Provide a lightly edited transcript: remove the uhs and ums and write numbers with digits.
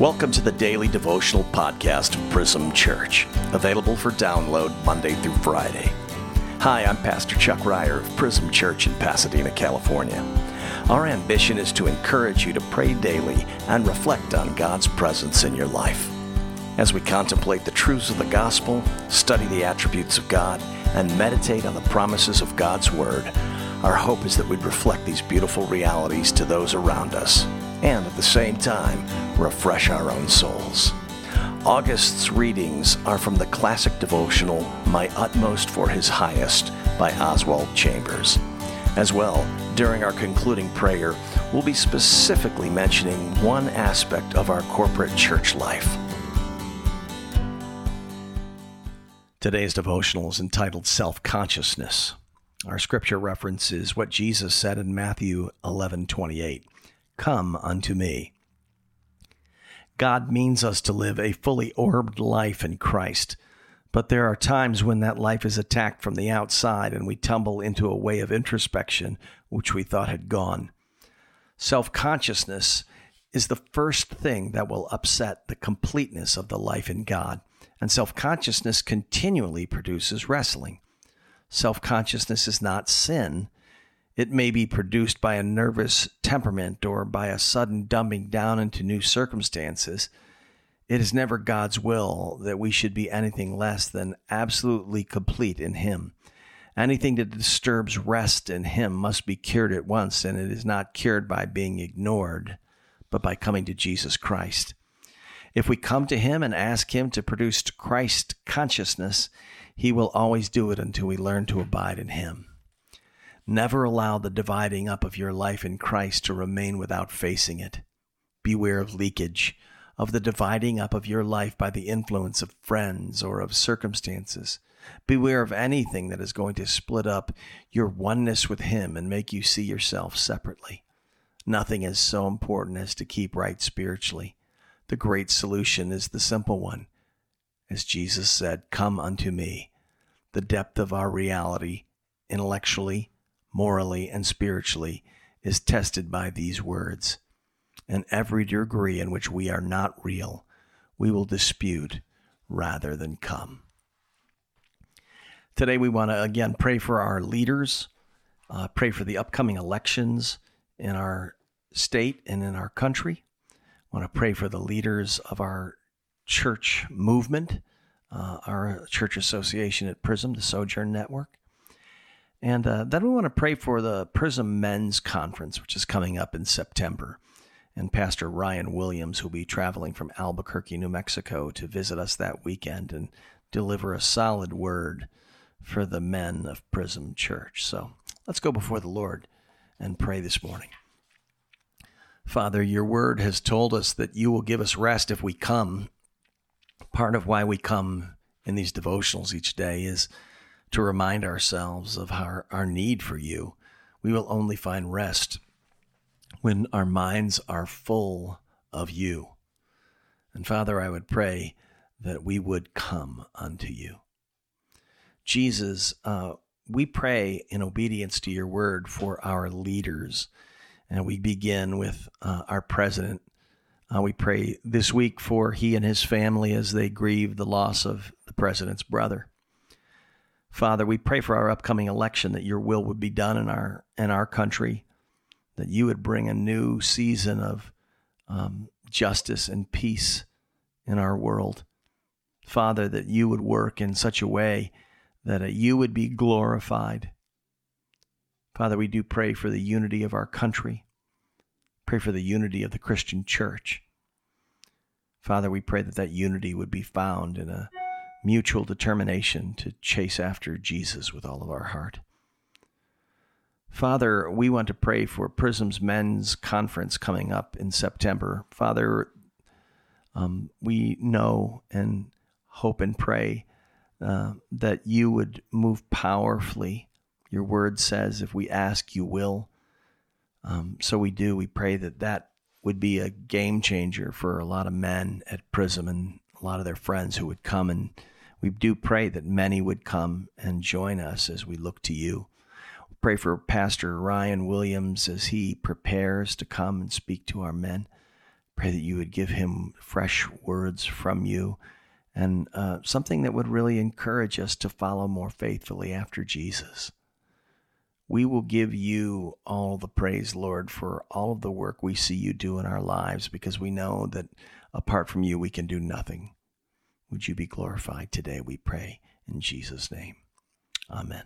Welcome to the Daily Devotional Podcast of Prism Church, available for download Monday through Friday. Hi, I'm Pastor Chuck Ryer of Prism Church in Pasadena, California. Our ambition is to encourage you to pray daily and reflect on God's presence in your life. As we contemplate the truths of the gospel, study the attributes of God, and meditate on the promises of God's Word, our hope is that we'd reflect these beautiful realities to those around us, and at the same time, refresh our own souls. August's readings are from the classic devotional, My Utmost for His Highest by Oswald Chambers. As well, during our concluding prayer, we'll be specifically mentioning one aspect of our corporate church life. Today's devotional is entitled Self-Consciousness. Our scripture reference is what Jesus said in Matthew 11:28. Come unto me. God means us to live a fully orbed life in Christ, but there are times when that life is attacked from the outside and we tumble into a way of introspection which we thought had gone. Self-consciousness is the first thing that will upset the completeness of the life in God, and self-consciousness continually produces wrestling. Self-consciousness is not sin. It may be produced by a nervous temperament or by a sudden dumbing down into new circumstances. It is never God's will that we should be anything less than absolutely complete in Him. Anything that disturbs rest in Him must be cured at once, and it is not cured by being ignored, but by coming to Jesus Christ. If we come to Him and ask Him to produce Christ consciousness, He will always do it until we learn to abide in Him. Never allow the dividing up of your life in Christ to remain without facing it. Beware of leakage, of the dividing up of your life by the influence of friends or of circumstances. Beware of anything that is going to split up your oneness with Him and make you see yourself separately. Nothing is so important as to keep right spiritually. The great solution is the simple one. As Jesus said, "Come unto me." The depth of our reality, intellectually, morally, and spiritually, is tested by these words. And every degree in which we are not real, we will dispute rather than come. Today we want to again pray for our leaders, pray for the upcoming elections in our state and in our country. I want to pray for the leaders of our church movement, our church association at Prism, the Sojourn Network. And then we want to pray for the Prism Men's Conference, which is coming up in September. And Pastor Ryan Williams, who will be traveling from Albuquerque, New Mexico, to visit us that weekend and deliver a solid word for the men of Prism Church. So let's go before the Lord and pray this morning. Father, your word has told us that you will give us rest if we come. Part of why we come in these devotionals each day is to remind ourselves of our need for you. We will only find rest when our minds are full of you. And Father, I would pray that we would come unto you. Jesus, we pray in obedience to your word for our leaders. And we begin with our president. We pray this week for he and his family as they grieve the loss of the president's brother. Father, we pray for our upcoming election, that your will would be done in our country, that you would bring a new season of justice and peace in our world. Father, that you would work in such a way that you would be glorified. Father, we do pray for the unity of our country. Pray for the unity of the Christian church. Father, we pray that unity would be found in a mutual determination to chase after Jesus with all of our heart. Father, we want to pray for Prism's Men's Conference coming up in September. Father, we know and hope and pray that you would move powerfully. Your word says, if we ask, you will. So we do. We pray that would be a game changer for a lot of men at Prism and a lot of their friends who would come, and we do pray that many would come and join us as we look to you. We pray for Pastor Ryan Williams as he prepares to come and speak to our men. Pray that you would give him fresh words from you and something that would really encourage us to follow more faithfully after Jesus. We will give you all the praise, Lord, for all of the work we see you do in our lives, because we know that apart from you, we can do nothing. Would you be glorified today, we pray in Jesus' name. Amen.